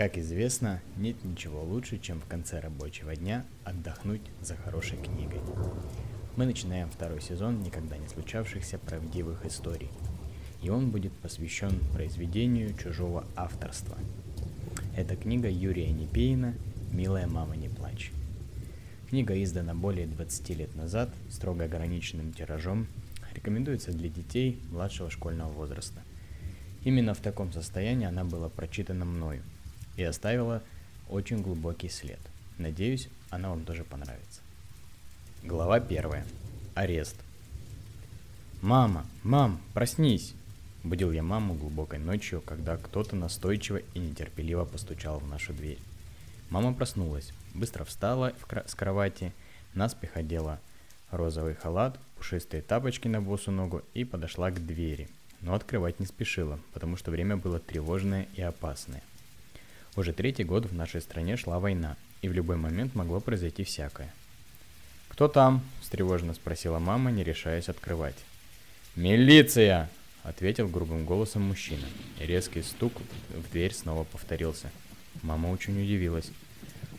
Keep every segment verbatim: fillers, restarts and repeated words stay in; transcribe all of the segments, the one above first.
Как известно, нет ничего лучше, чем в конце рабочего дня отдохнуть за хорошей книгой. Мы начинаем второй сезон никогда не случавшихся правдивых историй, и он будет посвящен произведению чужого авторства. Это книга Юрия Непеина «Милая мама, не плачь». Книга издана более двадцати лет назад строго ограниченным тиражом, рекомендуется для детей младшего школьного возраста. Именно в таком состоянии она была прочитана мною и оставила очень глубокий след. Надеюсь, она вам тоже понравится. Глава первая. Арест. «Мама! Мам! Проснись!» – будил я маму глубокой ночью, когда кто-то настойчиво и нетерпеливо постучал в нашу дверь. Мама проснулась, быстро встала с кровати, наспех одела розовый халат, пушистые тапочки на босу ногу и подошла к двери, но открывать не спешила, потому что время было тревожное и опасное. Уже третий год в нашей стране шла война, и в любой момент могло произойти всякое. «Кто там?» – встревоженно спросила мама, не решаясь открывать. «Милиция!» – ответил грубым голосом мужчина. Резкий стук в дверь снова повторился. Мама очень удивилась.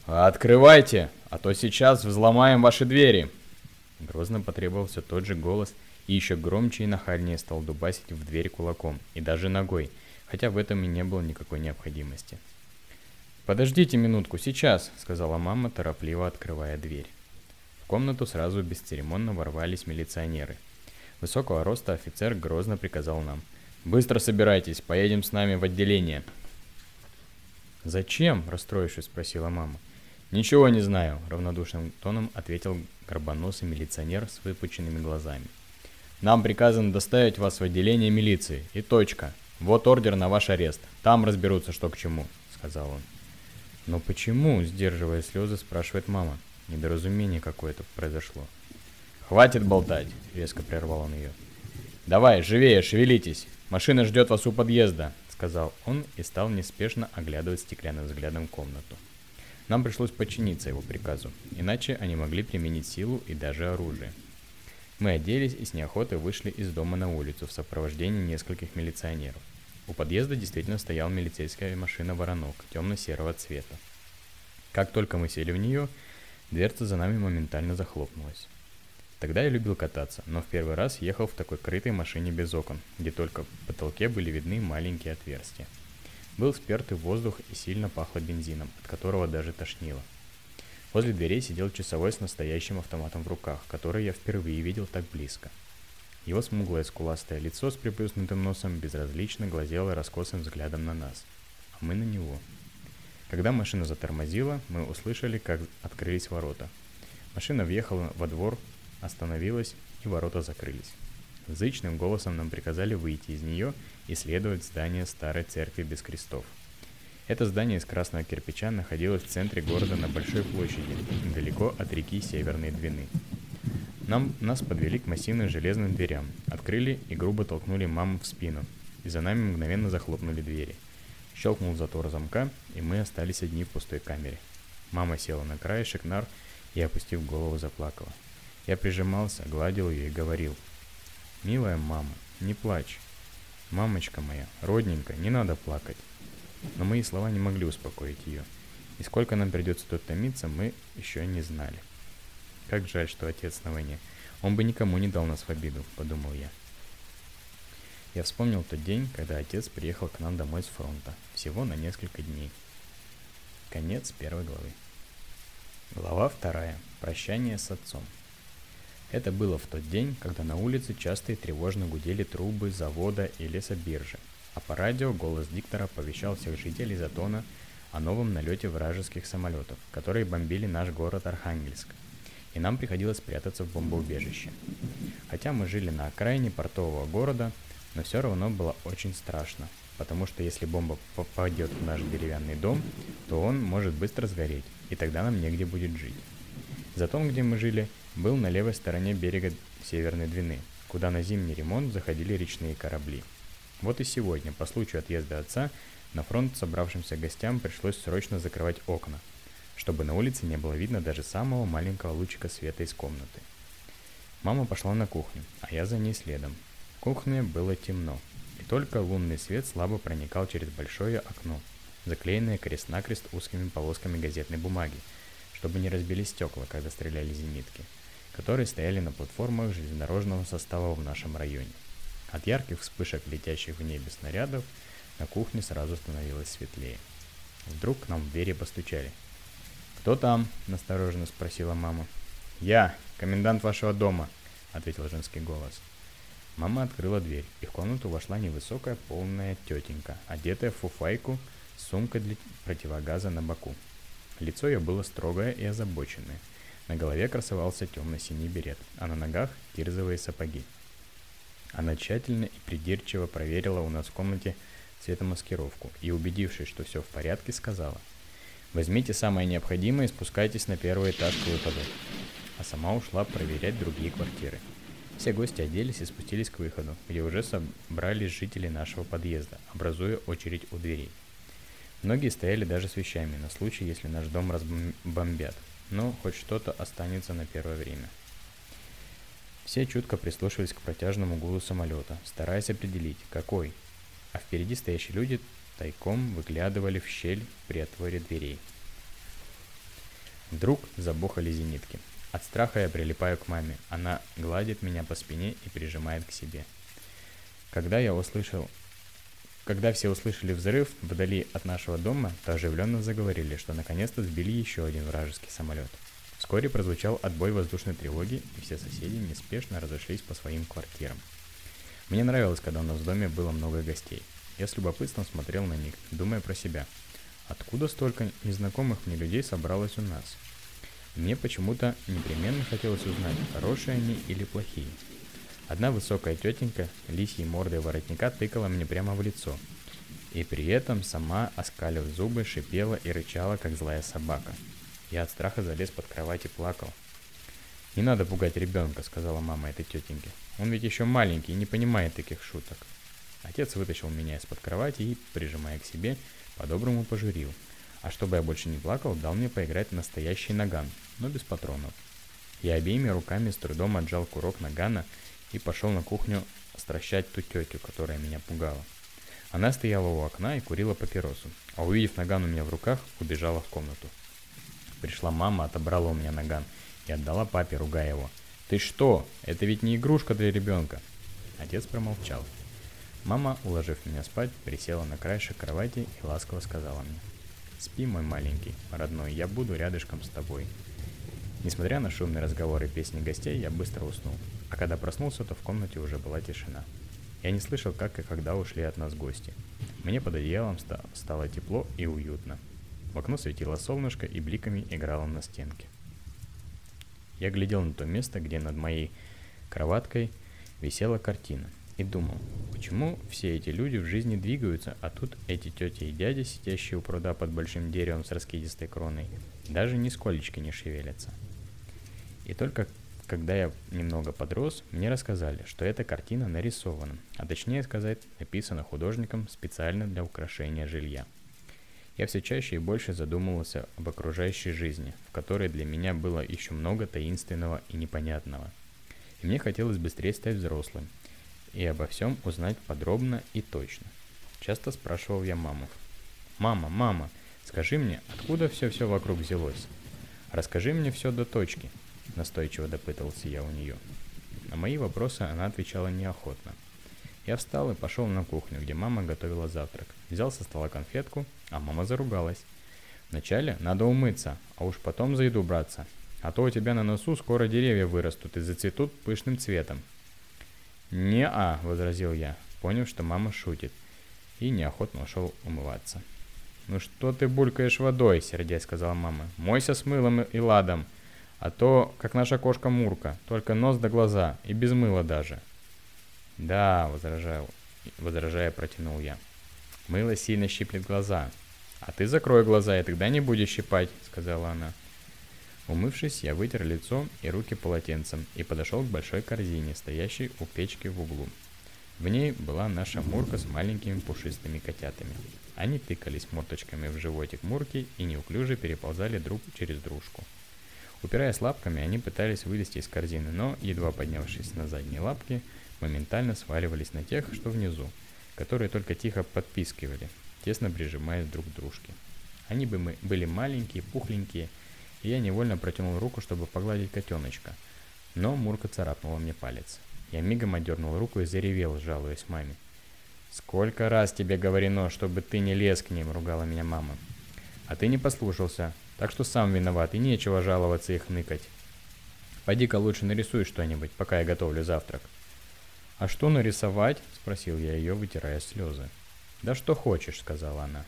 «Открывайте, а то сейчас взломаем ваши двери!» Грозно потребовался тот же голос, и еще громче и нахальнее стал дубасить в дверь кулаком и даже ногой, хотя в этом и не было никакой необходимости. «Подождите минутку, сейчас», — сказала мама, торопливо открывая дверь. В комнату сразу бесцеремонно ворвались милиционеры. Высокого роста офицер грозно приказал нам: «Быстро собирайтесь, поедем с нами в отделение». «Зачем?» — расстроившись, спросила мама. «Ничего не знаю», — равнодушным тоном ответил горбоносый милиционер с выпученными глазами. «Нам приказано доставить вас в отделение милиции, и точка. Вот ордер на ваш арест, там разберутся, что к чему», — сказал он. «Но почему?» — сдерживая слезы, спрашивает мама. Недоразумение какое-то произошло. «Хватит болтать!» — резко прервал он ее. «Давай, живее, шевелитесь! Машина ждет вас у подъезда!» — сказал он и стал неспешно оглядывать стеклянным взглядом комнату. Нам пришлось подчиниться его приказу, иначе они могли применить силу и даже оружие. Мы оделись и с неохотой вышли из дома на улицу в сопровождении нескольких милиционеров. У подъезда действительно стояла милицейская машина «Воронок» темно-серого цвета. Как только мы сели в нее, дверца за нами моментально захлопнулась. Тогда я любил кататься, но в первый раз ехал в такой крытой машине без окон, где только в потолке были видны маленькие отверстия. Был спертый воздух и сильно пахло бензином, от которого даже тошнило. Возле дверей сидел часовой с настоящим автоматом в руках, который я впервые видел так близко. Его смуглое скуластое лицо с приплюснутым носом безразлично глазело раскосым взглядом на нас, а мы на него. Когда машина затормозила, мы услышали, как открылись ворота. Машина въехала во двор, остановилась, и ворота закрылись. Зычным голосом нам приказали выйти из нее и следовать в здание старой церкви без крестов. Это здание из красного кирпича находилось в центре города на большой площади, недалеко от реки Северной Двины. Нам, нас подвели к массивным железным дверям, открыли и грубо толкнули маму в спину, и за нами мгновенно захлопнули двери. Щелкнул затвор замка, и мы остались одни в пустой камере. Мама села на краешек нар и, опустив голову, заплакала. Я прижимался, гладил ее и говорил: «Милая мама, не плачь. Мамочка моя, родненькая, не надо плакать». Но мои слова не могли успокоить ее, и сколько нам придется тут томиться, мы еще не знали. Как жаль, что отец на войне. Он бы никому не дал нас в обиду, подумал я. Я вспомнил тот день, когда отец приехал к нам домой с фронта. Всего на несколько дней. Конец первой главы. Глава вторая. Прощание с отцом. Это было в тот день, когда на улице часто и тревожно гудели трубы завода и лесобиржи, а по радио голос диктора оповещал всех жителей Затона о новом налете вражеских самолетов, которые бомбили наш город Архангельск, и нам приходилось прятаться в бомбоубежище. Хотя мы жили на окраине портового города, но все равно было очень страшно, потому что если бомба попадет в наш деревянный дом, то он может быстро сгореть, и тогда нам негде будет жить. Затон, где мы жили, был на левой стороне берега Северной Двины, куда на зимний ремонт заходили речные корабли. Вот и сегодня, по случаю отъезда отца, на фронт собравшимся гостям пришлось срочно закрывать окна, чтобы на улице не было видно даже самого маленького лучика света из комнаты. Мама пошла на кухню, а я за ней следом. В кухне было темно, и только лунный свет слабо проникал через большое окно, заклеенные крест-накрест узкими полосками газетной бумаги, чтобы не разбили стекла, когда стреляли зенитки, которые стояли на платформах железнодорожного состава в нашем районе. От ярких вспышек летящих в небе снарядов на кухне сразу становилось светлее. Вдруг к нам в двери постучали. «Кто там?» – настороженно спросила мама. «Я, комендант вашего дома», – ответил женский голос. Мама открыла дверь, и в комнату вошла невысокая полная тетенька, одетая в фуфайку с сумкой для противогаза на боку. Лицо ее было строгое и озабоченное. На голове красовался темно-синий берет, а на ногах кирзовые сапоги. Она тщательно и придирчиво проверила у нас в комнате цветомаскировку и, убедившись, что все в порядке, сказала: «Возьмите самое необходимое и спускайтесь на первый этаж к выходу». А сама ушла проверять другие квартиры. Все гости оделись и спустились к выходу, где уже собрались жители нашего подъезда, образуя очередь у дверей. Многие стояли даже с вещами на случай, если наш дом разбомбят. Но хоть что-то останется на первое время. Все чутко прислушивались к протяжному гулу самолета, стараясь определить, какой. А впереди стоящие люди тайком выглядывали в щель при отворе дверей. Вдруг забухали зенитки. От страха я прилипаю к маме. Она гладит меня по спине и прижимает к себе. Когда я услышал... Когда все услышали взрыв вдали от нашего дома, то оживленно заговорили, что наконец-то сбили еще один вражеский самолет. Вскоре прозвучал отбой воздушной тревоги, и все соседи неспешно разошлись по своим квартирам. Мне нравилось, когда у нас в доме было много гостей. Я с любопытством смотрел на них, думая про себя. Откуда столько незнакомых мне людей собралось у нас? Мне почему-то непременно хотелось узнать, хорошие они или плохие. Одна высокая тетенька лисьей мордой воротника тыкала мне прямо в лицо. И при этом сама, оскалив зубы, шипела и рычала, как злая собака. Я от страха залез под кровать и плакал. «Не надо пугать ребенка», — сказала мама этой тетеньке. «Он ведь еще маленький и не понимает таких шуток». Отец вытащил меня из-под кровати и, прижимая к себе, по-доброму пожурил. А чтобы я больше не плакал, дал мне поиграть в настоящий наган, но без патронов. Я обеими руками с трудом отжал курок нагана и пошел на кухню стращать ту тетю, которая меня пугала. Она стояла у окна и курила папиросу, а увидев наган у меня в руках, убежала в комнату. Пришла мама, отобрала у меня наган и отдала папе, ругая его. «Ты что? Это ведь не игрушка для ребенка!» Отец промолчал. Мама, уложив меня спать, присела на краешек кровати и ласково сказала мне: «Спи, мой маленький, родной, я буду рядышком с тобой». Несмотря на шумные разговоры и песни гостей, я быстро уснул, а когда проснулся, то в комнате уже была тишина. Я не слышал, как и когда ушли от нас гости. Мне под одеялом ста- стало тепло и уютно. В окно светило солнышко и бликами играло на стенке. Я глядел на то место, где над моей кроваткой висела картина, и думал, почему все эти люди в жизни двигаются, а тут эти тети и дяди, сидящие у пруда под большим деревом с раскидистой кроной, даже нисколечки не шевелятся. И только когда я немного подрос, мне рассказали, что эта картина нарисована, а точнее сказать, написана художником специально для украшения жилья. Я все чаще и больше задумывался об окружающей жизни, в которой для меня было еще много таинственного и непонятного. И мне хотелось быстрее стать взрослым и обо всем узнать подробно и точно. Часто спрашивал я маму: «Мама, мама, скажи мне, откуда все-все вокруг взялось? Расскажи мне все до точки», — настойчиво допытывался я у нее. На мои вопросы она отвечала неохотно. Я встал и пошел на кухню, где мама готовила завтрак. Взял со стола конфетку, а мама заругалась. «Вначале надо умыться, а уж потом за еду браться, а то у тебя на носу скоро деревья вырастут и зацветут пышным цветом». «Не-а», — возразил я, поняв, что мама шутит, и неохотно ушел умываться. «Ну что ты булькаешь водой?» — сердясь сказала мама. «Мойся с мылом и ладом. А то, как наша кошка Мурка, только нос да глаза, и без мыла даже». «Да», возражал, возражая, протянул я. «Мыло сильно щиплет глаза». «А ты закрой глаза, и тогда не будешь щипать», — сказала она. Умывшись, я вытер лицо и руки полотенцем и подошел к большой корзине, стоящей у печки в углу. В ней была наша Мурка с маленькими пушистыми котятами. Они тыкались мордочками в животик Мурки и неуклюже переползали друг через дружку. Упираясь лапками, они пытались вылезти из корзины, но, едва поднявшись на задние лапки, моментально сваливались на тех, что внизу, которые только тихо подпискивали. тесно прижимаясь друг к дружке. Они были маленькие, пухленькие, и я невольно протянул руку, чтобы погладить котеночка, но Мурка царапнула мне палец. Я мигом отдернул руку и заревел, жалуясь маме. «Сколько раз тебе говорено, чтобы ты не лез к ним!» — ругала меня мама. «А ты не послушался, так что сам виноват, и нечего жаловаться и хныкать. Пойди-ка лучше нарисуй что-нибудь, пока я готовлю завтрак». «А что нарисовать?» — спросил я ее, вытирая слезы. «Да что хочешь», — сказала она.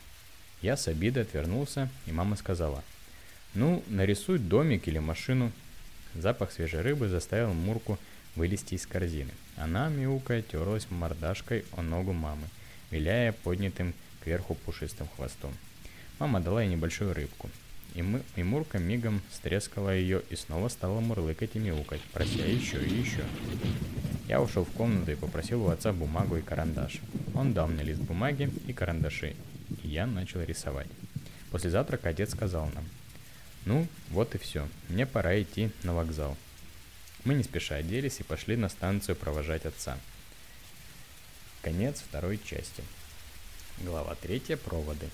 Я с обидой отвернулся, и мама сказала: «Ну, нарисуй домик или машину». Запах свежей рыбы заставил Мурку вылезти из корзины. Она, мяукая, терлась мордашкой о ногу мамы, виляя поднятым кверху пушистым хвостом. Мама дала ей небольшую рыбку, и, мы, и Мурка мигом стрескала ее и снова стала мурлыкать и мяукать, прося еще и еще. Я ушел в комнату и попросил у отца бумагу и карандаш. Он дал мне лист бумаги и карандаши, и я начал рисовать. После завтрака отец сказал нам: «Ну, вот и все, мне пора идти на вокзал». Мы не спеша оделись и пошли на станцию провожать отца. Конец второй части. Глава третья. Проводы.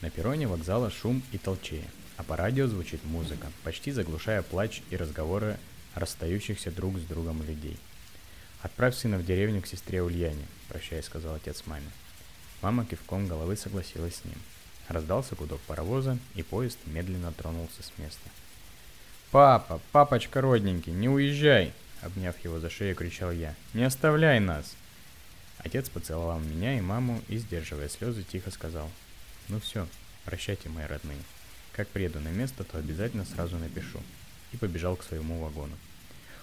На перроне вокзала шум и толчее, а по радио звучит музыка, почти заглушая плач и разговоры расстающихся друг с другом людей. «Отправь сына в деревню к сестре Ульяне», – прощаясь, сказал отец маме. Мама кивком головы согласилась с ним. Раздался гудок паровоза, и поезд медленно тронулся с места. «Папа, папочка родненький, не уезжай!» — обняв его за шею, кричал я. «Не оставляй нас!» Отец поцеловал меня и маму и, сдерживая слезы, тихо сказал: «Ну все, прощайте, мои родные. Как приеду на место, то обязательно сразу напишу». И побежал к своему вагону.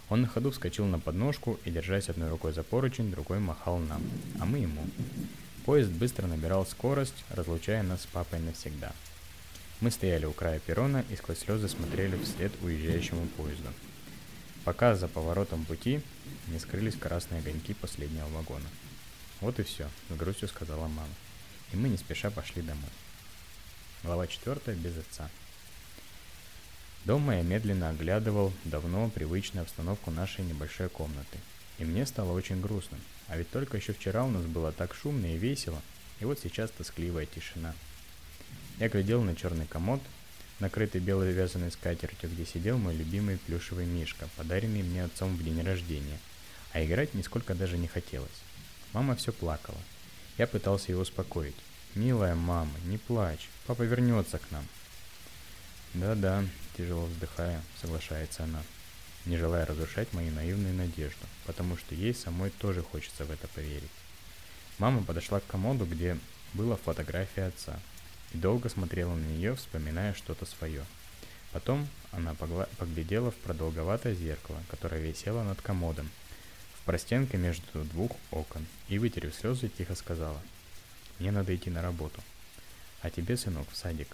Он на ходу вскочил на подножку и, держась одной рукой за поручень, другой махал нам, а мы ему. Поезд быстро набирал скорость, разлучая нас с папой навсегда. Мы стояли у края перрона и сквозь слезы смотрели вслед уезжающему поезду, пока за поворотом пути не скрылись красные огоньки последнего вагона. «Вот и все», — с грустью сказала мама. И мы не спеша пошли домой. Глава четвертая. Без отца. Дома я медленно оглядывал давно привычную обстановку нашей небольшой комнаты. И мне стало очень грустно. А ведь только еще вчера у нас было так шумно и весело, и вот сейчас тоскливая тишина. Я глядел на черный комод, накрытый белой вязаной скатертью, где сидел мой любимый плюшевый мишка, подаренный мне отцом в день рождения, а играть нисколько даже не хотелось. Мама все плакала. Я пытался его успокоить. «Милая мама, не плачь, папа вернется к нам». «Да-да», тяжело вздыхая, соглашается она, не желая разрушать мою наивную надежду, потому что ей самой тоже хочется в это поверить. Мама подошла к комоду, где была фотография отца, и долго смотрела на нее, вспоминая что-то свое. Потом она погла- поглядела в продолговатое зеркало, которое висело над комодом, в простенке между двух окон, и, вытерев слезы, тихо сказала: «Мне надо идти на работу. А тебе, сынок, в садик».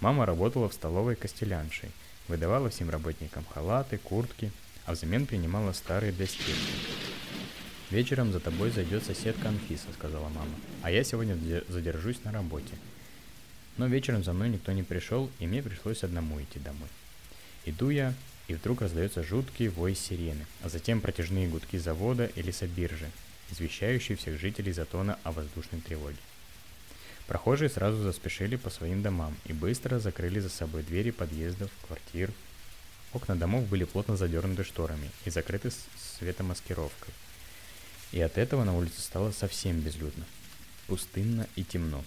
Мама работала в столовой костеляншей, выдавала всем работникам халаты, куртки, а взамен принимала старые для стирки. «Вечером за тобой зайдет соседка Анфиса», — сказала мама, — «а я сегодня задержусь на работе». Но вечером за мной никто не пришел, и мне пришлось одному идти домой. Иду я, и вдруг раздается жуткий вой сирены, а затем протяжные гудки завода и лесобиржи, извещающие всех жителей Затона о воздушной тревоге. Прохожие сразу заспешили по своим домам и быстро закрыли за собой двери подъездов, квартир. Окна домов были плотно задернуты шторами и закрыты светомаскировкой. И от этого на улице стало совсем безлюдно, пустынно и темно.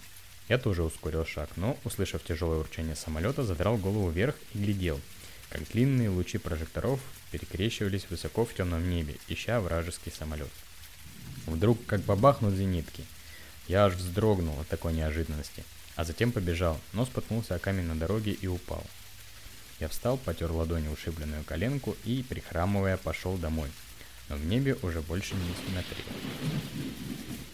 Я тоже ускорил шаг, но, услышав тяжелое урчание самолета, задрал голову вверх и глядел, как длинные лучи прожекторов перекрещивались высоко в темном небе, ища вражеский самолет. Вдруг как бабахнут зенитки. Я аж вздрогнул от такой неожиданности, а затем побежал, но споткнулся о камень на дороге и упал. Я встал, потер ладонью ушибленную коленку и, прихрамывая, пошел домой, но в небе уже больше не смотрел.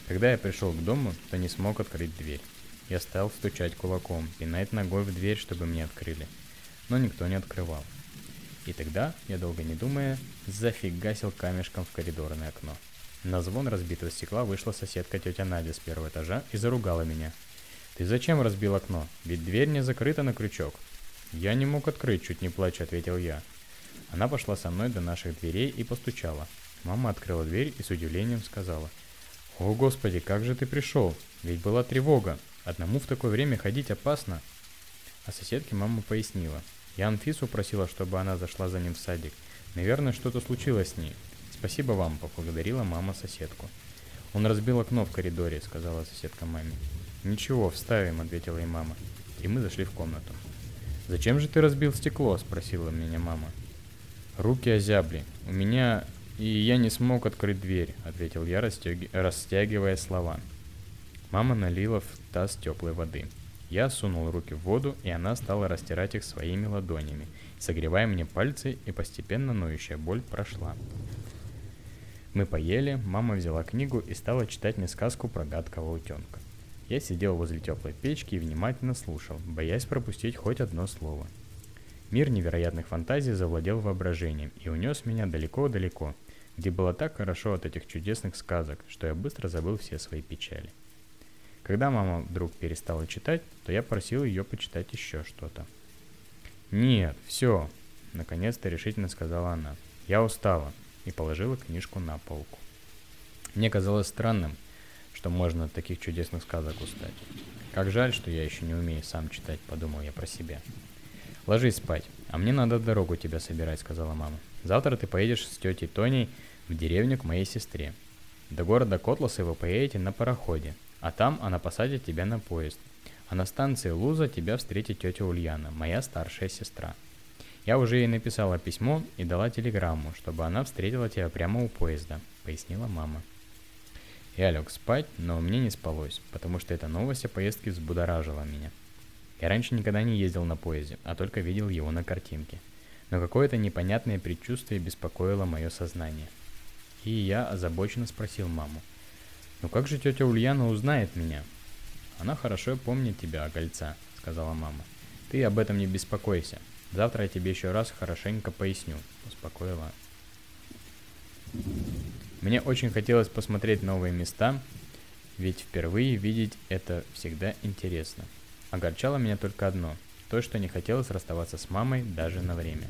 Когда я пришел к дому, то не смог открыть дверь. Я стал стучать кулаком, пинать ногой в дверь, чтобы мне открыли, но никто не открывал. И тогда, я долго не думая, зафигасил камешком в коридорное окно. На звон разбитого стекла вышла соседка тетя Надя с первого этажа и заругала меня. «Ты зачем разбил окно? Ведь дверь не закрыта на крючок». «Я не мог открыть, чуть не плачу», — ответил я. Она пошла со мной до наших дверей и постучала. Мама открыла дверь и с удивлением сказала: «О, Господи, как же ты пришел? Ведь была тревога. Одному в такое время ходить опасно. А соседке мама пояснила. Я Анфису просила, чтобы она зашла за ним в садик. Наверное, что-то случилось с ней. Спасибо вам, поблагодарила мама соседку. Он разбил окно в коридоре, сказала соседка маме. Ничего, вставим, ответила ей мама. И мы зашли в комнату. Зачем же ты разбил стекло? Спросила меня мама. Руки озябли. У меня... И я не смог открыть дверь, ответил я, растяги... растягивая слова. Мама налила в таз теплой воды. Я сунул руки в воду, и она стала растирать их своими ладонями, согревая мне пальцы, и постепенно ноющая боль прошла. Мы поели, мама взяла книгу и стала читать мне сказку про гадкого утенка. Я сидел возле теплой печки и внимательно слушал, боясь пропустить хоть одно слово. Мир невероятных фантазий завладел воображением и унес меня далеко-далеко, где было так хорошо от этих чудесных сказок, что я быстро забыл все свои печали. Когда мама вдруг перестала читать, то я просил ее почитать еще что-то. «Нет, все!» – наконец-то решительно сказала она. «Я устала!» и положила книжку на полку. Мне казалось странным, что можно от таких чудесных сказок устать. «Как жаль, что я еще не умею сам читать», – подумал я про себя. «Ложись спать, а мне надо в дорогу тебя собирать», – сказала мама. «Завтра ты поедешь с тетей Тоней в деревню к моей сестре. До города Котласа вы поедете на пароходе. А там она посадит тебя на поезд. А на станции Луза тебя встретит тетя Ульяна, моя старшая сестра. Я уже ей написала письмо и дала телеграмму, чтобы она встретила тебя прямо у поезда», — пояснила мама. Я лег спать, но мне не спалось, потому что эта новость о поездке взбудоражила меня. Я раньше никогда не ездил на поезде, а только видел его на картинке. Но какое-то непонятное предчувствие беспокоило мое сознание. И я озабоченно спросил маму. «Ну как же тетя Ульяна узнает меня?» «Она хорошо помнит тебя, Огольца», — сказала мама. «Ты об этом не беспокойся. Завтра я тебе еще раз хорошенько поясню», — успокоила. Мне очень хотелось посмотреть новые места, ведь впервые видеть это всегда интересно. Огорчало меня только одно — то, что не хотелось расставаться с мамой даже на время.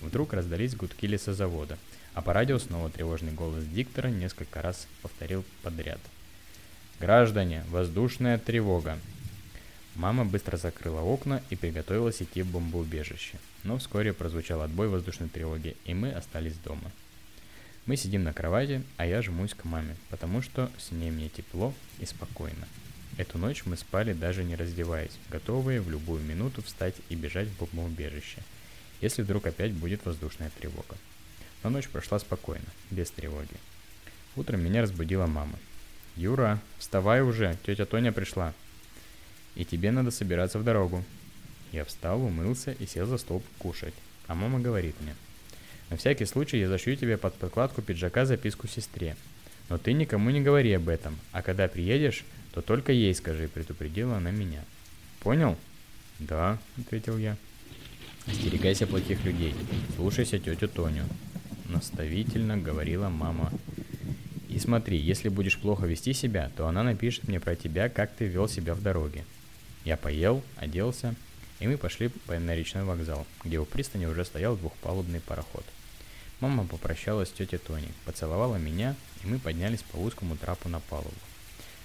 Вдруг раздались гудки лесозавода, а по радио снова тревожный голос диктора несколько раз повторил подряд. «Граждане, воздушная тревога!» Мама быстро закрыла окна и приготовилась идти в бомбоубежище, но вскоре прозвучал отбой воздушной тревоги, и мы остались дома. Мы сидим на кровати, а я жмусь к маме, потому что с ней мне тепло и спокойно. Эту ночь мы спали, даже не раздеваясь, готовые в любую минуту встать и бежать в бомбоубежище, если вдруг опять будет воздушная тревога. Но ночь прошла спокойно, без тревоги. Утром меня разбудила мама. «Юра, вставай уже, тетя Тоня пришла. И тебе надо собираться в дорогу». Я встал, умылся и сел за стол кушать. А мама говорит мне. «На всякий случай я зашью тебе под подкладку пиджака записку сестре. Но ты никому не говори об этом, а когда приедешь, то только ей скажи», — предупредила она меня. «Понял?» «Да», — ответил я. «Остерегайся плохих людей, слушайся тетю Тоню», — наставительно говорила мама. «И смотри, если будешь плохо вести себя, то она напишет мне про тебя, как ты вел себя в дороге». Я поел, оделся, и мы пошли на речной вокзал, где у пристани уже стоял двухпалубный пароход. Мама попрощалась с тетей Тоней, поцеловала меня, и мы поднялись по узкому трапу на палубу.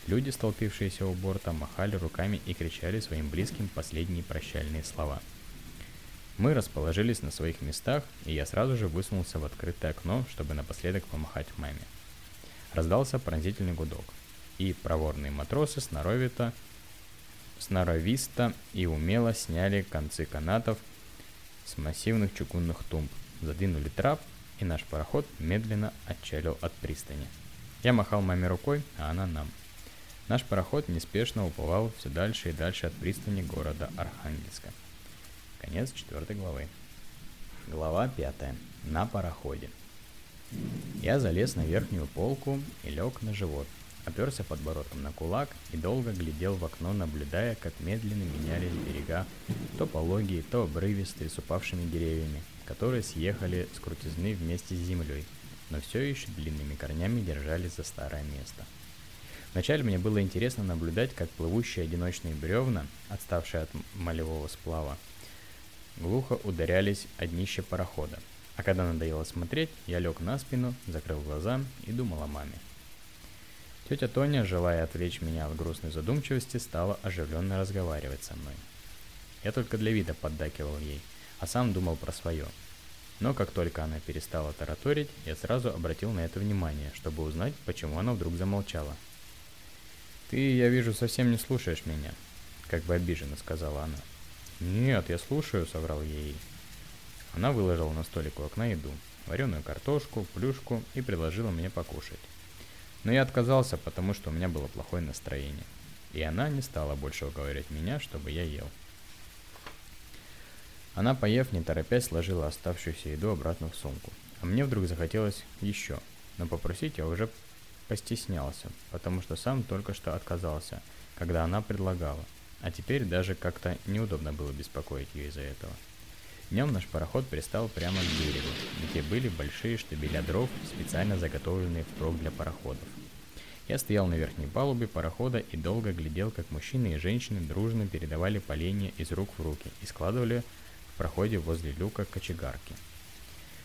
Люди, столпившиеся у борта, махали руками и кричали своим близким последние прощальные слова. Мы расположились на своих местах, и я сразу же высунулся в открытое окно, чтобы напоследок помахать маме. Раздался пронзительный гудок, и проворные матросы сноровито, сноровисто и умело сняли концы канатов с массивных чугунных тумб, задвинули трап, и наш пароход медленно отчалил от пристани. Я махал маме рукой, а она нам. Наш пароход неспешно уплывал все дальше и дальше от пристани города Архангельска. Конец четвертой главы. Глава пятая. На пароходе. Я залез на верхнюю полку и лег на живот, оперся подбородком на кулак и долго глядел в окно, наблюдая, как медленно менялись берега, то пологие, то обрывистые, с упавшими деревьями, которые съехали с крутизны вместе с землей, но все еще длинными корнями держались за старое место. Вначале мне было интересно наблюдать, как плывущие одиночные бревна, отставшие от малевого сплава, глухо ударялись о днище парохода. А когда надоело смотреть, я лег на спину, закрыл глаза и думал о маме. Тетя Тоня, желая отвлечь меня от грустной задумчивости, стала оживленно разговаривать со мной. Я только для вида поддакивал ей, а сам думал про свое. Но как только она перестала тараторить, я сразу обратил на это внимание, чтобы узнать, почему она вдруг замолчала. «Ты, я вижу, совсем не слушаешь меня», — как бы обиженно сказала она. «Нет, я слушаю», — соврал я ей. Она выложила на столик у окна еду, вареную картошку, плюшку и предложила мне покушать. Но я отказался, потому что у меня было плохое настроение, и она не стала больше уговаривать меня, чтобы я ел. Она, поев, не торопясь, сложила оставшуюся еду обратно в сумку. А мне вдруг захотелось еще, но попросить я уже постеснялся, потому что сам только что отказался, когда она предлагала, а теперь даже как-то неудобно было беспокоить ее из-за этого. Днем наш пароход пристал прямо к берегу, где были большие штабеля дров, специально заготовленные впрок для пароходов. Я стоял на верхней палубе парохода и долго глядел, как мужчины и женщины дружно передавали поленья из рук в руки и складывали в проходе возле люка кочегарки.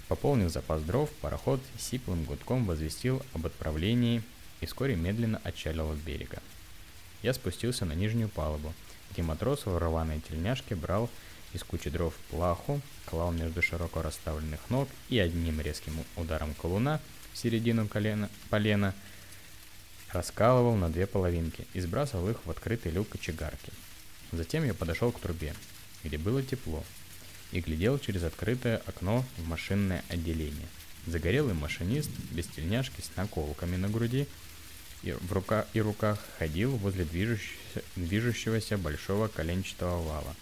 Пополнив запас дров, пароход сиплым гудком возвестил об отправлении и вскоре медленно отчалил от берега. Я спустился на нижнюю палубу, где матрос в рваной тельняшке брал из кучи дров плаху, клал между широко расставленных ног и одним резким ударом колуна в середину колена, полена раскалывал на две половинки и сбрасывал их в открытый люк кочегарки. Затем я подошел к трубе, где было тепло, и глядел через открытое окно в машинное отделение. Загорелый машинист без тельняшки с наколками на груди и, в рука, и руках ходил возле движущегося, движущегося большого коленчатого вала,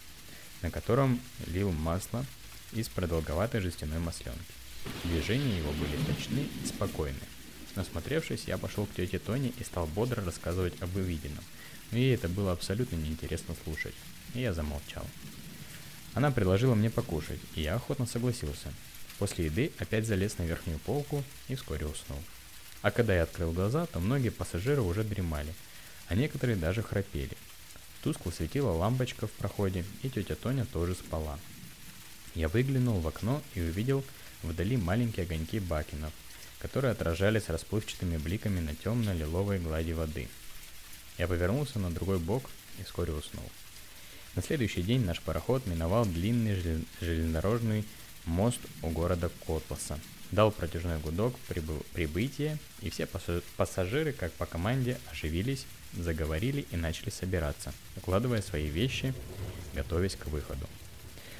на котором лил масло из продолговатой жестяной масленки. Движения его были точны и спокойны. Насмотревшись, я пошел к тете Тоне и стал бодро рассказывать об увиденном, но ей это было абсолютно неинтересно слушать, и я замолчал. Она предложила мне покушать, и я охотно согласился. После еды опять залез на верхнюю полку и вскоре уснул. А когда я открыл глаза, то многие пассажиры уже дремали, а некоторые даже храпели. Тускло светила лампочка в проходе, и тетя Тоня тоже спала. Я выглянул в окно и увидел вдали маленькие огоньки бакенов, которые отражались расплывчатыми бликами на темно-лиловой глади воды. Я повернулся на другой бок и вскоре уснул. На следующий день наш пароход миновал длинный железнодорожный мост у города Котласа, дал протяжной гудок прибы- прибытия, и все пасса- пассажиры, как по команде, оживились, заговорили и начали собираться, укладывая свои вещи, готовясь к выходу.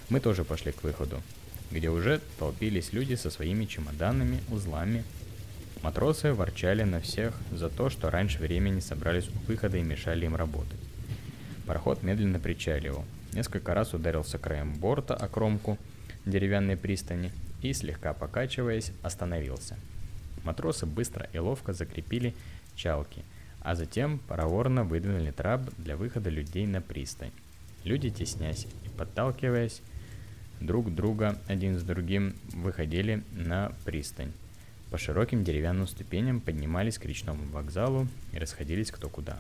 Мы тоже пошли к выходу, где уже толпились люди со своими чемоданами, узлами. Матросы ворчали на всех за то, что раньше времени собрались у выхода и мешали им работать. Пароход медленно причаливал, несколько раз ударился краем борта о кромку деревянной пристани и, слегка покачиваясь, остановился. Матросы быстро и ловко закрепили чалки, а затем проворно выдвинули трап для выхода людей на пристань. Люди, теснясь и подталкиваясь друг друга один с другим, выходили на пристань. По широким деревянным ступеням поднимались к речному вокзалу и расходились кто куда.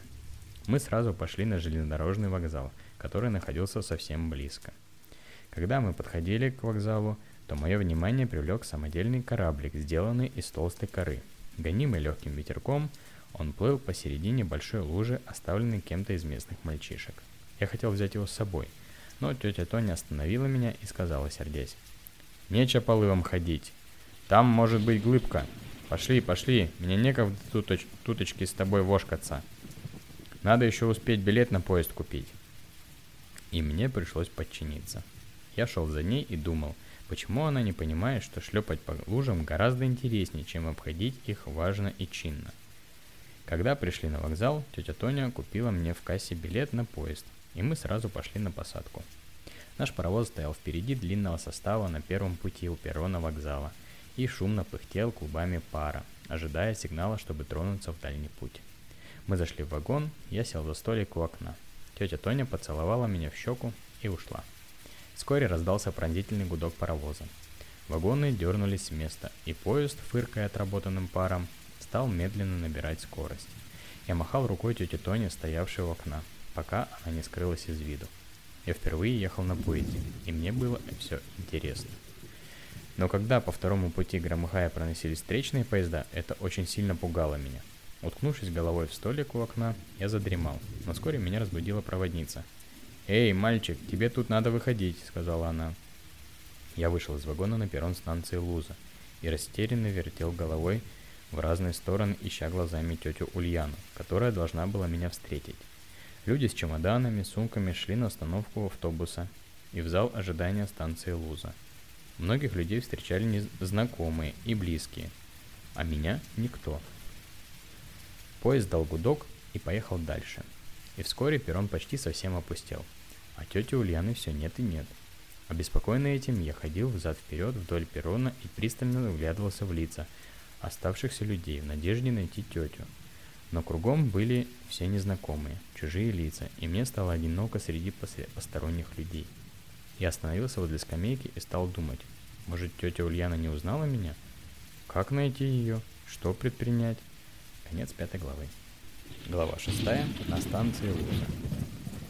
Мы сразу пошли на железнодорожный вокзал, который находился совсем близко. Когда мы подходили к вокзалу, то мое внимание привлек самодельный кораблик, сделанный из толстой коры. Гонимый легким ветерком, он плыл посередине большой лужи, оставленной кем-то из местных мальчишек. Я хотел взять его с собой, но тетя Тоня остановила меня и сказала, сердясь: «Нечего полывом ходить, там может быть глыбка. Пошли, пошли, мне некогда туточ- туточки с тобой вошкаться. Надо еще успеть билет на поезд купить». И мне пришлось подчиниться. Я шел за ней и думал, почему она не понимает, что шлепать по лужам гораздо интереснее, чем обходить их важно и чинно. Когда пришли на вокзал, тетя Тоня купила мне в кассе билет на поезд, и мы сразу пошли на посадку. Наш паровоз стоял впереди длинного состава на первом пути у перрона вокзала и шумно пыхтел клубами пара, ожидая сигнала, чтобы тронуться в дальний путь. Мы зашли в вагон, я сел за столик у окна. Тетя Тоня поцеловала меня в щеку и ушла. Вскоре раздался пронзительный гудок паровоза. Вагоны дернулись с места, и поезд, фыркая отработанным паром, стал медленно набирать скорость. Я махал рукой тете Тоне, стоявшей у окна, пока она не скрылась из виду. Я впервые ехал на поезде, и мне было все интересно. Но когда по второму пути громыхая проносились встречные поезда, это очень сильно пугало меня. Уткнувшись головой в столик у окна, я задремал, но вскоре меня разбудила проводница. «Эй, мальчик, тебе тут надо выходить», — сказала она. Я вышел из вагона на перрон станции Луза и растерянно вертел головой в разные стороны, ища глазами тетю Ульяну, которая должна была меня встретить. Люди с чемоданами, сумками шли на остановку автобуса и в зал ожидания станции Луза. Многих людей встречали знакомые и близкие, а меня никто. Поезд дал гудок и поехал дальше. И вскоре перрон почти совсем опустел, а тети Ульяны все нет и нет. Обеспокоенный этим, я ходил взад-вперед вдоль перрона и пристально вглядывался в лица оставшихся людей в надежде найти тетю. Но кругом были все незнакомые, чужие лица, и мне стало одиноко среди посторонних людей. Я остановился возле скамейки и стал думать, может, тетя Ульяна не узнала меня? Как найти ее? Что предпринять? Конец пятой главы. Глава шестая. На станции Луза.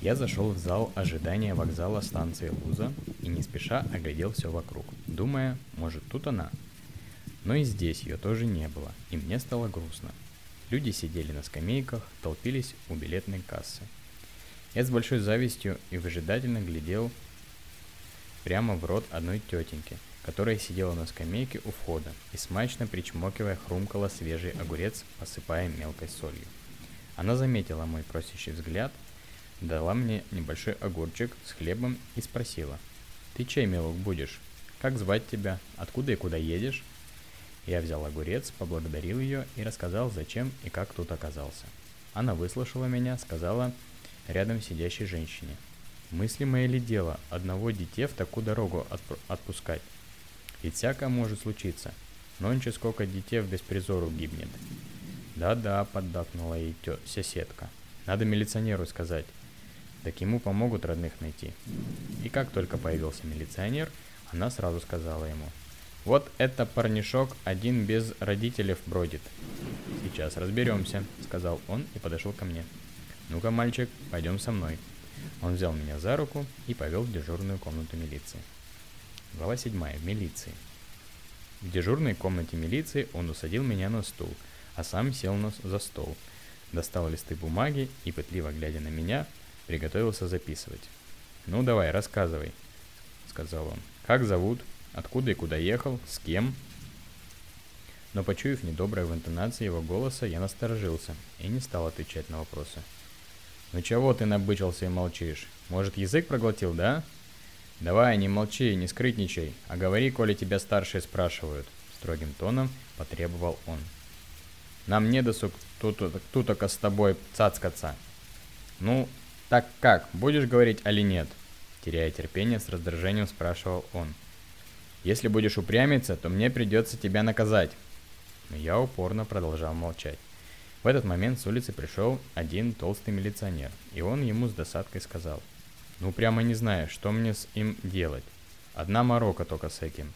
Я зашел в зал ожидания вокзала станции Луза и не спеша оглядел все вокруг, думая, может, тут она? Но и здесь ее тоже не было, и мне стало грустно. Люди сидели на скамейках, толпились у билетной кассы. Я с большой завистью и выжидательно глядел прямо в рот одной тетеньки, которая сидела на скамейке у входа и смачно причмокивая хрумкала свежий огурец, посыпая мелкой солью. Она заметила мой просящий взгляд, дала мне небольшой огурчик с хлебом и спросила: «Ты чей, милок, будешь? Как звать тебя? Откуда и куда едешь?» Я взял огурец, поблагодарил ее и рассказал, зачем и как тут оказался. Она выслушала меня, сказала рядом сидящей женщине: «Мыслимое ли дело одного дитя в такую дорогу отп- отпускать? Ведь всякое может случиться. Нонче сколько дитя в беспризору гибнет». «Да-да», — поддакнула ей тё- соседка. «Надо милиционеру сказать. Так ему помогут родных найти». И как только появился милиционер, она сразу сказала ему: «Вот это парнишок один без родителей бродит». «Сейчас разберемся», — сказал он и подошел ко мне. «Ну-ка, мальчик, пойдем со мной». Он взял меня за руку и повел в дежурную комнату милиции. Глава седьмая. В милиции. В дежурной комнате милиции он усадил меня на стул, а сам сел нас за стол, достал листы бумаги и, пытливо глядя на меня, приготовился записывать. «Ну давай, рассказывай», — сказал он. «Как зовут? Откуда и куда ехал? С кем?» Но, почуяв недоброе в интонации его голоса, я насторожился и не стал отвечать на вопросы. «Ну чего ты набычился и молчишь? Может, язык проглотил, да? Давай, не молчи, не скрытничай, а говори, коли тебя старшие спрашивают», — строгим тоном потребовал он. «Нам не досуг тутока с тобой цацкаться. Ну, так как, будешь говорить али нет?» Теряя терпение, с раздражением спрашивал он. «Если будешь упрямиться, то мне придется тебя наказать». Но я упорно продолжал молчать. В этот момент с улицы пришел один толстый милиционер, и он ему с досадкой сказал: «Ну прямо не знаю, что мне с им делать. Одна морока только с этим».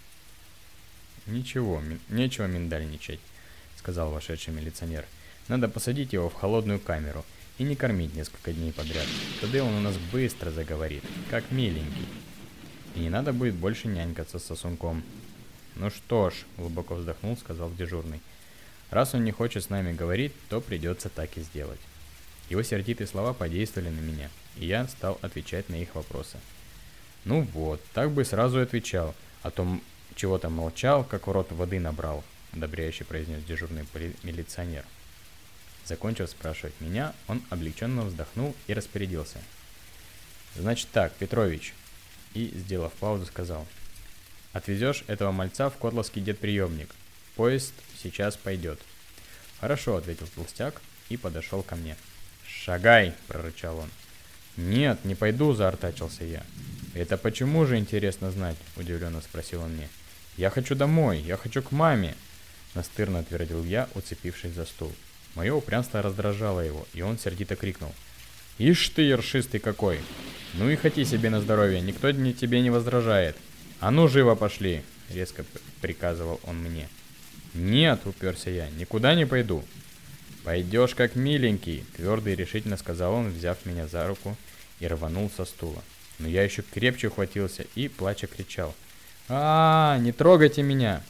«Ничего, ми- нечего миндальничать», — сказал вошедший милиционер. «Надо посадить его в холодную камеру и не кормить несколько дней подряд. Тогда он у нас быстро заговорит, как миленький. И не надо будет больше нянькаться с сосунком». «Ну что ж», — глубоко вздохнул, — сказал дежурный. «Раз он не хочет с нами говорить, то придется так и сделать». Его сердитые слова подействовали на меня, и я стал отвечать на их вопросы. «Ну вот, так бы сразу и отвечал, а то чего-то молчал, как в рот воды набрал», — одобряюще произнес дежурный поли- милиционер. Закончив спрашивать меня, он облегченно вздохнул и распорядился: «Значит так, Петрович», — и, сделав паузу, сказал: «Отвезешь этого мальца в котласский детприемник. Поезд сейчас пойдет». «Хорошо», — ответил толстяк и подошел ко мне. «Шагай!» — прорычал он. «Нет, не пойду!» — заортачился я. «Это почему же, интересно знать?» — удивленно спросил он мне. «Я хочу домой! Я хочу к маме!» — настырно отвердил я, уцепившись за стул. Мое упрямство раздражало его, и он сердито крикнул: «Ишь ты, ершистый какой! Ну и хоти себе на здоровье, никто тебе не возражает! А ну, живо пошли!» — резко приказывал он мне. «Нет», — уперся я, — «никуда не пойду». «Пойдешь как миленький», — твердо и решительно сказал он, взяв меня за руку и рванул со стула. Но я еще крепче ухватился и, плача, кричал: «А-а-а, не трогайте меня!»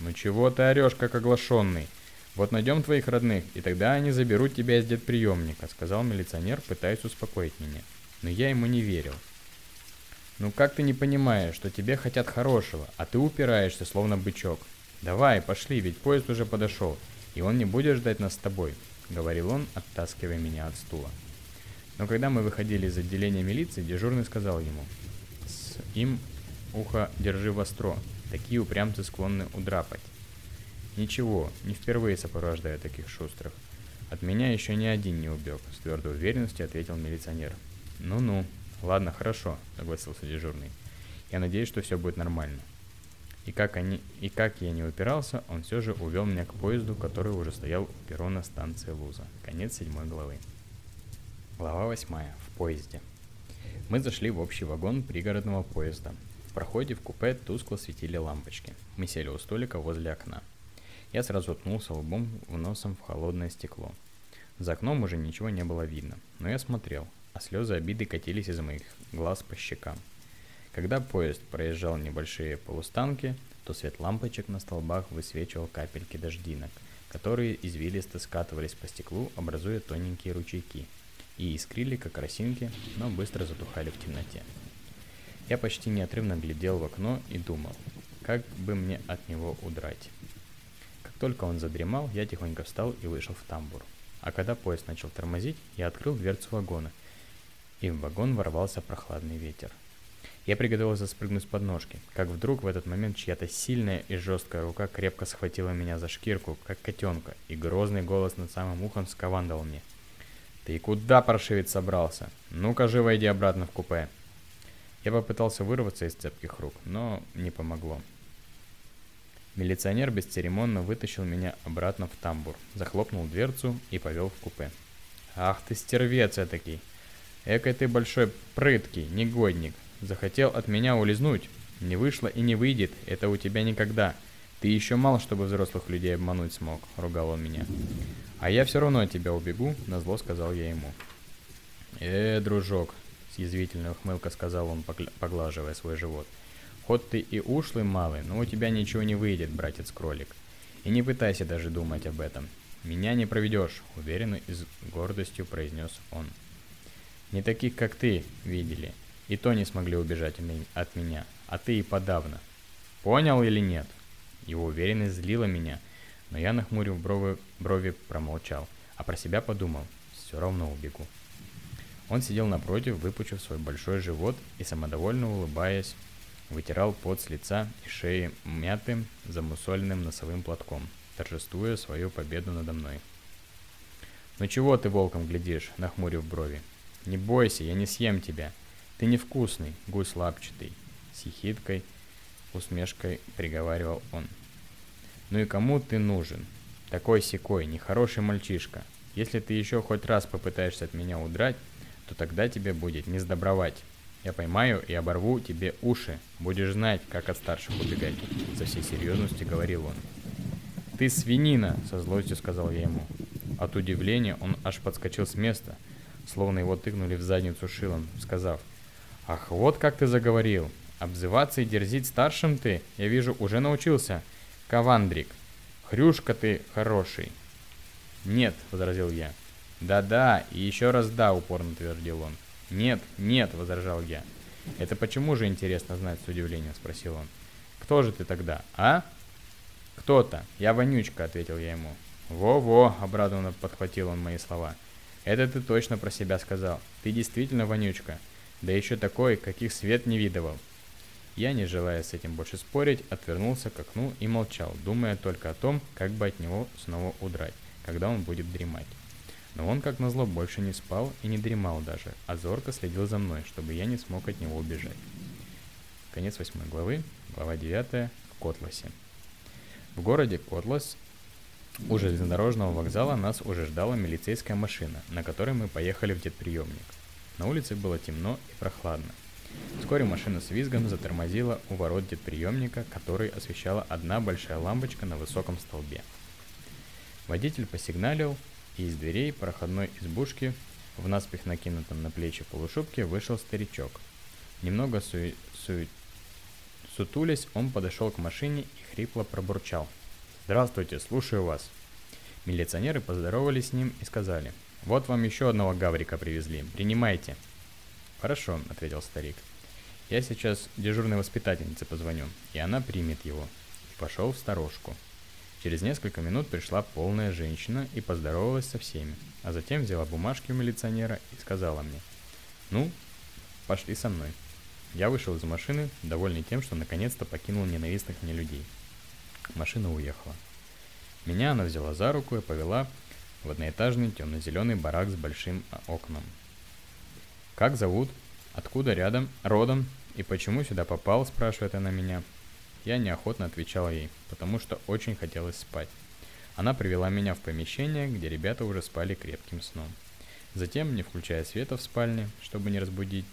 «Ну чего ты орешь, как оглашенный?» «Вот найдем твоих родных, и тогда они заберут тебя из детприемника», — сказал милиционер, пытаясь успокоить меня. Но я ему не верил. «Ну как ты не понимаешь, что тебе хотят хорошего, а ты упираешься, словно бычок? Давай, пошли, ведь поезд уже подошел, и он не будет ждать нас с тобой», — говорил он, оттаскивая меня от стула. Но когда мы выходили из отделения милиции, дежурный сказал ему: «С им ухо держи востро, такие упрямцы склонны удрапать». «Ничего, не впервые сопровождаю таких шустрых. От меня еще ни один не убег», — с твердой уверенностью ответил милиционер. «Ну-ну, ладно, хорошо», — согласился дежурный. «Я надеюсь, что все будет нормально». И как, они, и как я не упирался, он все же увел меня к поезду, который уже стоял у перрона станции Луза. Конец седьмой главы. Глава восьмая. В поезде. Мы зашли в общий вагон пригородного поезда. В проходе в купе тускло светили лампочки. Мы сели у столика возле окна. Я сразу уткнулся лбом в носом в холодное стекло. За окном уже ничего не было видно, но я смотрел, а слезы обиды катились из моих глаз по щекам. Когда поезд проезжал небольшие полустанки, то свет лампочек на столбах высвечивал капельки дождинок, которые извилисто скатывались по стеклу, образуя тоненькие ручейки, и искрили, как росинки, но быстро затухали в темноте. Я почти неотрывно глядел в окно и думал, как бы мне от него удрать. Как только он задремал, я тихонько встал и вышел в тамбур. А когда поезд начал тормозить, я открыл дверцу вагона, и в вагон ворвался прохладный ветер. Я приготовился спрыгнуть с подножки, как вдруг в этот момент чья-то сильная и жесткая рука крепко схватила меня за шкирку, как котенка, и грозный голос над самым ухом скомандовал мне: «Ты куда, паршивец, собрался? Ну-ка, живо иди обратно в купе!» Я попытался вырваться из цепких рук, но не помогло. Милиционер бесцеремонно вытащил меня обратно в тамбур, захлопнул дверцу и повел в купе. «Ах ты, стервец этакий! Экой ты большой прыткий, негодник! Захотел от меня улизнуть. Не вышло и не выйдет, это у тебя никогда. Ты еще мал, чтобы взрослых людей обмануть смог», — ругал он меня. «А я все равно от тебя убегу», — назло сказал я ему. «Э, дружок», — с язвительной ухмылкой сказал он, поглаживая свой живот. «Хоть ты и ушлый малый, но у тебя ничего не выйдет, братец-кролик. И не пытайся даже думать об этом. Меня не проведешь», — уверенно и с гордостью произнес он. «Не таких, как ты, видели. И то не смогли убежать от меня, а ты и подавно. Понял или нет?» Его уверенность злила меня, но я, нахмурив брови, брови промолчал, а про себя подумал: все равно убегу. Он сидел напротив, выпучив свой большой живот и, самодовольно улыбаясь, вытирал пот с лица и шеи мятым замусольным носовым платком, торжествуя свою победу надо мной. «Ну чего ты волком глядишь?» — нахмурив брови. «Не бойся, я не съем тебя. Ты невкусный, гусь лапчатый», — с ехидкой усмешкой приговаривал он. «Ну и кому ты нужен? Такой-сякой, нехороший мальчишка. Если ты еще хоть раз попытаешься от меня удрать, то тогда тебе будет не сдобровать. Я поймаю и оборву тебе уши. Будешь знать, как от старших убегать», — со всей серьезностью говорил он. «Ты свинина!» — со злостью сказал я ему. От удивления он аж подскочил с места, словно его тыкнули в задницу шилом, сказав: «Ах, вот как ты заговорил! Обзываться и дерзить старшим ты, я вижу, уже научился, кавандрик! Хрюшка ты хороший!» «Нет!» — возразил я. «Да-да, и еще раз да!» — упорно твердил он. «Нет, нет!» — возражал я. «Это почему же, интересно знать?» — с удивлением спросил он. «Кто же ты тогда, а?» «Кто-то! Я вонючка!» — ответил я ему. «Во-во!» — обрадованно подхватил он мои слова. «Это ты точно про себя сказал! Ты действительно вонючка! Да еще такой, каких свет не видывал!» Я, не желая с этим больше спорить, отвернулся к окну и молчал, думая только о том, как бы от него снова удрать, когда он будет дремать. Но он, как назло, больше не спал и не дремал даже, а зорко следил за мной, чтобы я не смог от него убежать. Конец восьмой главы, глава девятая, в Котласе. В городе Котлас у железнодорожного вокзала нас уже ждала милицейская машина, на которой мы поехали в детприемник. На улице было темно и прохладно. Вскоре машина с визгом затормозила у ворот детприемника, который освещала одна большая лампочка на высоком столбе. Водитель посигналил, и из дверей проходной избушки в наспех накинутом на плечи полушубке вышел старичок. Немного су- су- сутулясь, он подошел к машине и хрипло пробурчал: «Здравствуйте, слушаю вас». Милиционеры поздоровались с ним и сказали: «Вот вам еще одного гаврика привезли, принимайте». «Хорошо», — ответил старик. «Я сейчас дежурной воспитательнице позвоню, и она примет его». И пошел в сторожку. Через несколько минут пришла полная женщина и поздоровалась со всеми, а затем взяла бумажки у милиционера и сказала мне: «Ну, пошли со мной». Я вышел из машины, довольный тем, что наконец-то покинул ненавистных мне людей. Машина уехала. Меня она взяла за руку и повела в одноэтажный темно-зеленый барак с большим окном. «Как зовут? Откуда рядом? Родом? И почему сюда попал?» — спрашивает она меня. Я неохотно отвечал ей, потому что очень хотелось спать. Она привела меня в помещение, где ребята уже спали крепким сном. Затем, не включая света в спальне, чтобы не разбудить,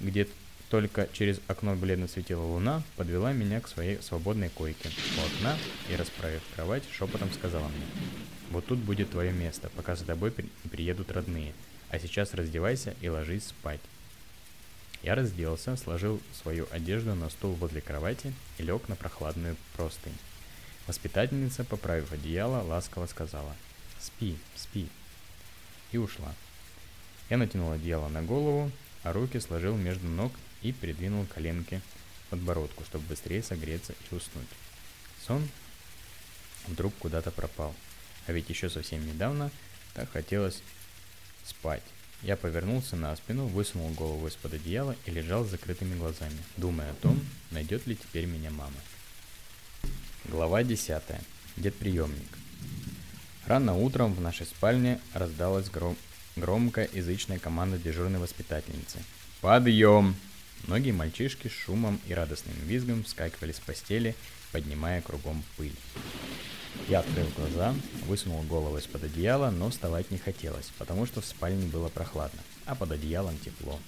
где только через окно бледно светила луна, подвела меня к своей свободной койке у окна и, расправив кровать, шепотом сказала мне: «Вот тут будет твое место, пока за тобой при... приедут родные, а сейчас раздевайся и ложись спать». Я разделся, сложил свою одежду на стул возле кровати и лег на прохладную простынь. Воспитательница, поправив одеяло, ласково сказала: «Спи, спи», и ушла. Я натянул одеяло на голову, а руки сложил между ног и придвинул коленки к подбородку, чтобы быстрее согреться и уснуть. Сон вдруг куда-то пропал, а ведь еще совсем недавно так хотелось спать. Я повернулся на спину, высунул голову из-под одеяла и лежал с закрытыми глазами, думая о том, найдет ли теперь меня мама. Глава десятая. Дед-приемник. Рано утром в нашей спальне раздалась гром... громко язычная команда дежурной воспитательницы: «Подъем!» Многие мальчишки с шумом и радостным визгом вскакивали с постели, поднимая кругом пыль. Я открыл глаза, высунул голову из-под одеяла, но вставать не хотелось, потому что в спальне было прохладно, а под одеялом тепло.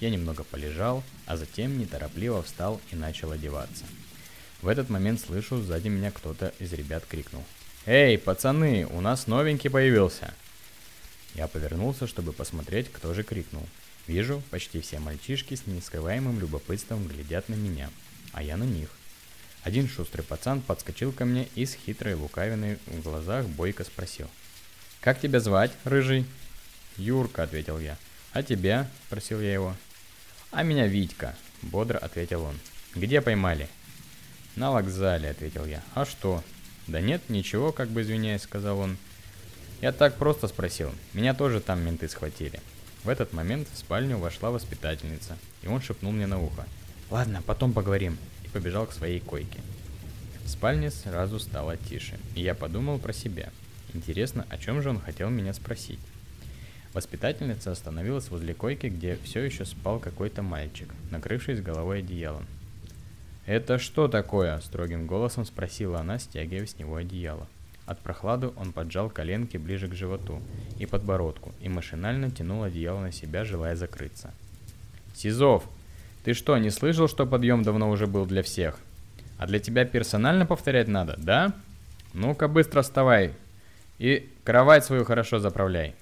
Я немного полежал, а затем неторопливо встал и начал одеваться. В этот момент слышу, сзади меня кто-то из ребят крикнул: «Эй, пацаны, у нас новенький появился!» Я повернулся, чтобы посмотреть, кто же крикнул. Вижу, почти все мальчишки с нескрываемым любопытством глядят на меня, а я на них. Один шустрый пацан подскочил ко мне и с хитрой лукавиной в глазах бойко спросил: «Как тебя звать, рыжий?» «Юрка», — ответил я. «А тебя?» — спросил я его. «А меня Витька», — бодро ответил он. «Где поймали?» «На вокзале», — ответил я. «А что?» «Да нет, ничего, как бы извиняясь», — сказал он. «Я так просто спросил. Меня тоже там менты схватили». В этот момент в спальню вошла воспитательница, и он шепнул мне на ухо: «Ладно, потом поговорим», и побежал к своей койке. В спальне сразу стало тише, и я подумал про себя. Интересно, о чем же он хотел меня спросить? Воспитательница остановилась возле койки, где все еще спал какой-то мальчик, накрывшись головой одеялом. «Это что такое?» – строгим голосом спросила она, стягивая с него одеяло. От прохлады он поджал коленки ближе к животу и подбородку и машинально тянул одеяло на себя, желая закрыться. «Сизов, ты что, не слышал, что подъем давно уже был для всех? А для тебя персонально повторять надо, да? Ну-ка быстро вставай и кровать свою хорошо заправляй».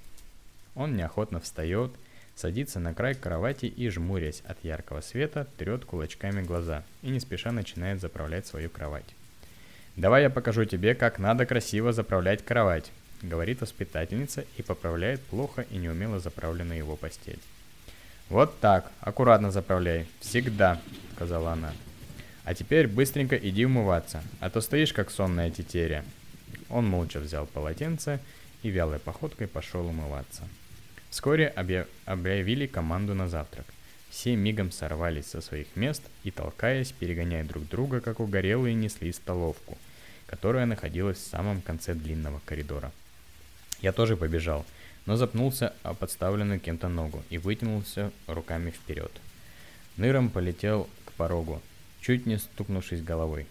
Он неохотно встает, садится на край кровати и, жмурясь от яркого света, трет кулачками глаза и не спеша начинает заправлять свою кровать. «Давай я покажу тебе, как надо красиво заправлять кровать», — говорит воспитательница и поправляет плохо и неумело заправленную его постель. «Вот так, аккуратно заправляй, всегда», — сказала она. «А теперь быстренько иди умываться, а то стоишь как сонная тетеря». Он молча взял полотенце и вялой походкой пошел умываться. Вскоре объявили команду на завтрак. Все мигом сорвались со своих мест и, толкаясь, перегоняя друг друга, как угорелые, несли столовку, которая находилась в самом конце длинного коридора. Я тоже побежал, но запнулся о подставленную кем-то ногу и вытянулся руками вперед. Ныром полетел к порогу, чуть не стукнувшись головой.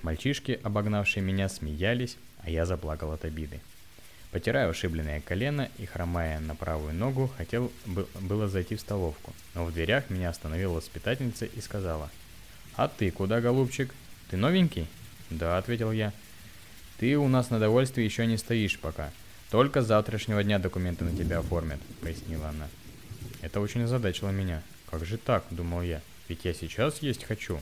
Мальчишки, обогнавшие меня, смеялись, а я заплакал от обиды. Потирая ушибленное колено и хромая на правую ногу, хотел было зайти в столовку, но в дверях меня остановила воспитательница и сказала: «А ты куда, голубчик? Ты новенький?» «Да», — ответил я. «Ты у нас на довольстве еще не стоишь пока. Только с завтрашнего дня документы на тебя оформят», — пояснила она. Это очень озадачило меня. «Как же так?» — думал я. «Ведь я сейчас есть хочу.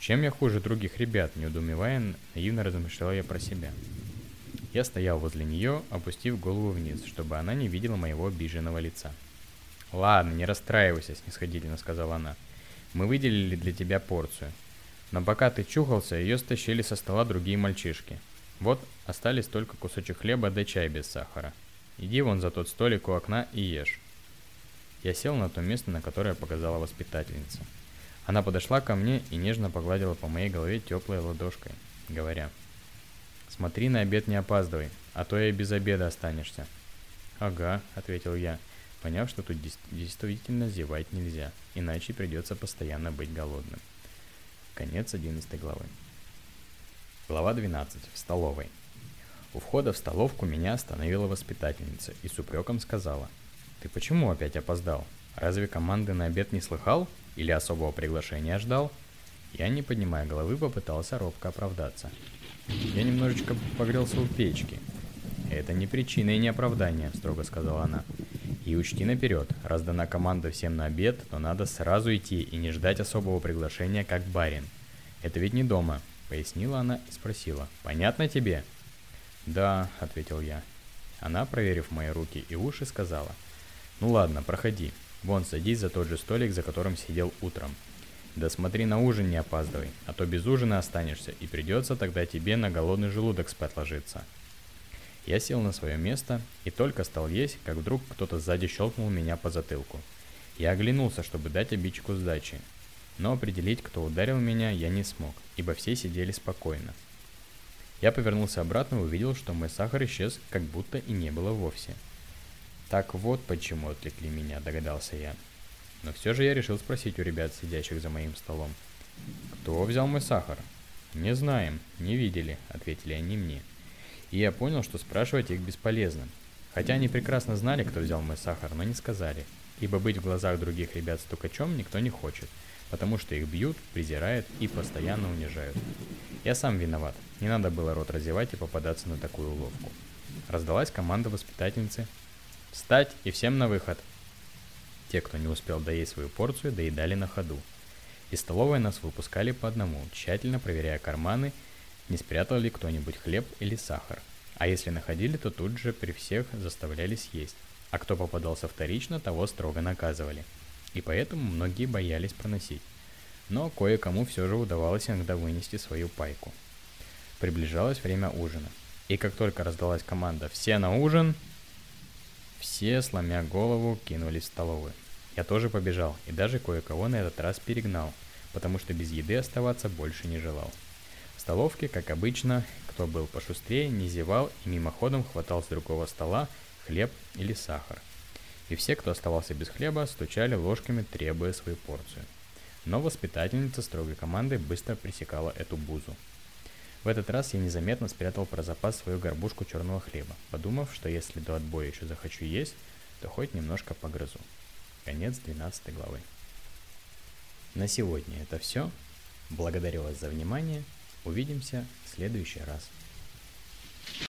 Чем я хуже других ребят?» — неудумевая, наивно размышлял я про себя. Я стоял возле нее, опустив голову вниз, чтобы она не видела моего обиженного лица. «Ладно, не расстраивайся», — снисходительно сказала она. «Мы выделили для тебя порцию. Но пока ты чухался, ее стащили со стола другие мальчишки. Вот остались только кусочек хлеба да чай без сахара. Иди вон за тот столик у окна и ешь». Я сел на то место, на которое показала воспитательница. Она подошла ко мне и нежно погладила по моей голове теплой ладошкой, говоря: «Смотри, на обед не опаздывай, а то и без обеда останешься». «Ага», — ответил я, поняв, что тут действительно зевать нельзя, иначе придется постоянно быть голодным. Конец одиннадцатой главы. Глава двенадцатая. В столовой. У входа в столовку меня остановила воспитательница и с упреком сказала: «Ты почему опять опоздал? Разве команды на обед не слыхал? Или особого приглашения ждал?» Я, не поднимая головы, попытался робко оправдаться: «Я немножечко погрелся у печки». «Это не причина и не оправдание», — строго сказала она. «И учти наперед, раз дана команда всем на обед, то надо сразу идти и не ждать особого приглашения, как барин. Это ведь не дома», — пояснила она и спросила: «Понятно тебе?» «Да», — ответил я. Она, проверив мои руки и уши, сказала: «Ну ладно, проходи. Вон, садись за тот же столик, за которым сидел утром. Да смотри, на ужин не опаздывай, а то без ужина останешься, и придется тогда тебе на голодный желудок спать ложиться». Я сел на свое место и только стал есть, как вдруг кто-то сзади щелкнул меня по затылку. Я оглянулся, чтобы дать обидчику сдачи, но определить, кто ударил меня, я не смог, ибо все сидели спокойно. Я повернулся обратно и увидел, что мой сахар исчез, как будто и не было вовсе. «Так вот почему отвлекли меня», — догадался я. Но все же я решил спросить у ребят, сидящих за моим столом: «Кто взял мой сахар?» «Не знаем, не видели», — ответили они мне. И я понял, что спрашивать их бесполезно. Хотя они прекрасно знали, кто взял мой сахар, но не сказали, ибо быть в глазах других ребят стукачом никто не хочет, потому что их бьют, презирают и постоянно унижают. Я сам виноват, не надо было рот разевать и попадаться на такую уловку. Раздалась команда воспитательницы: «Встать и всем на выход!» Те, кто не успел доесть свою порцию, доедали на ходу. Из столовой нас выпускали по одному, тщательно проверяя карманы, не спрятал ли кто-нибудь хлеб или сахар. А если находили, то тут же при всех заставляли съесть. А кто попадался вторично, того строго наказывали. И поэтому многие боялись проносить. Но кое-кому все же удавалось иногда вынести свою пайку. Приближалось время ужина. И как только раздалась команда «Все на ужин!», все, сломя голову, кинулись в столовую. Я тоже побежал, и даже кое-кого на этот раз перегнал, потому что без еды оставаться больше не желал. В столовке, как обычно, кто был пошустрее, не зевал и мимоходом хватал с другого стола хлеб или сахар. И все, кто оставался без хлеба, стучали ложками, требуя свою порцию. Но воспитательница строгой команды быстро пресекала эту бузу. В этот раз я незаметно спрятал про запас свою горбушку черного хлеба, подумав, что если до отбоя еще захочу есть, то хоть немножко погрызу. Конец двенадцатой главы. На сегодня это все. Благодарю вас за внимание. Увидимся в следующий раз.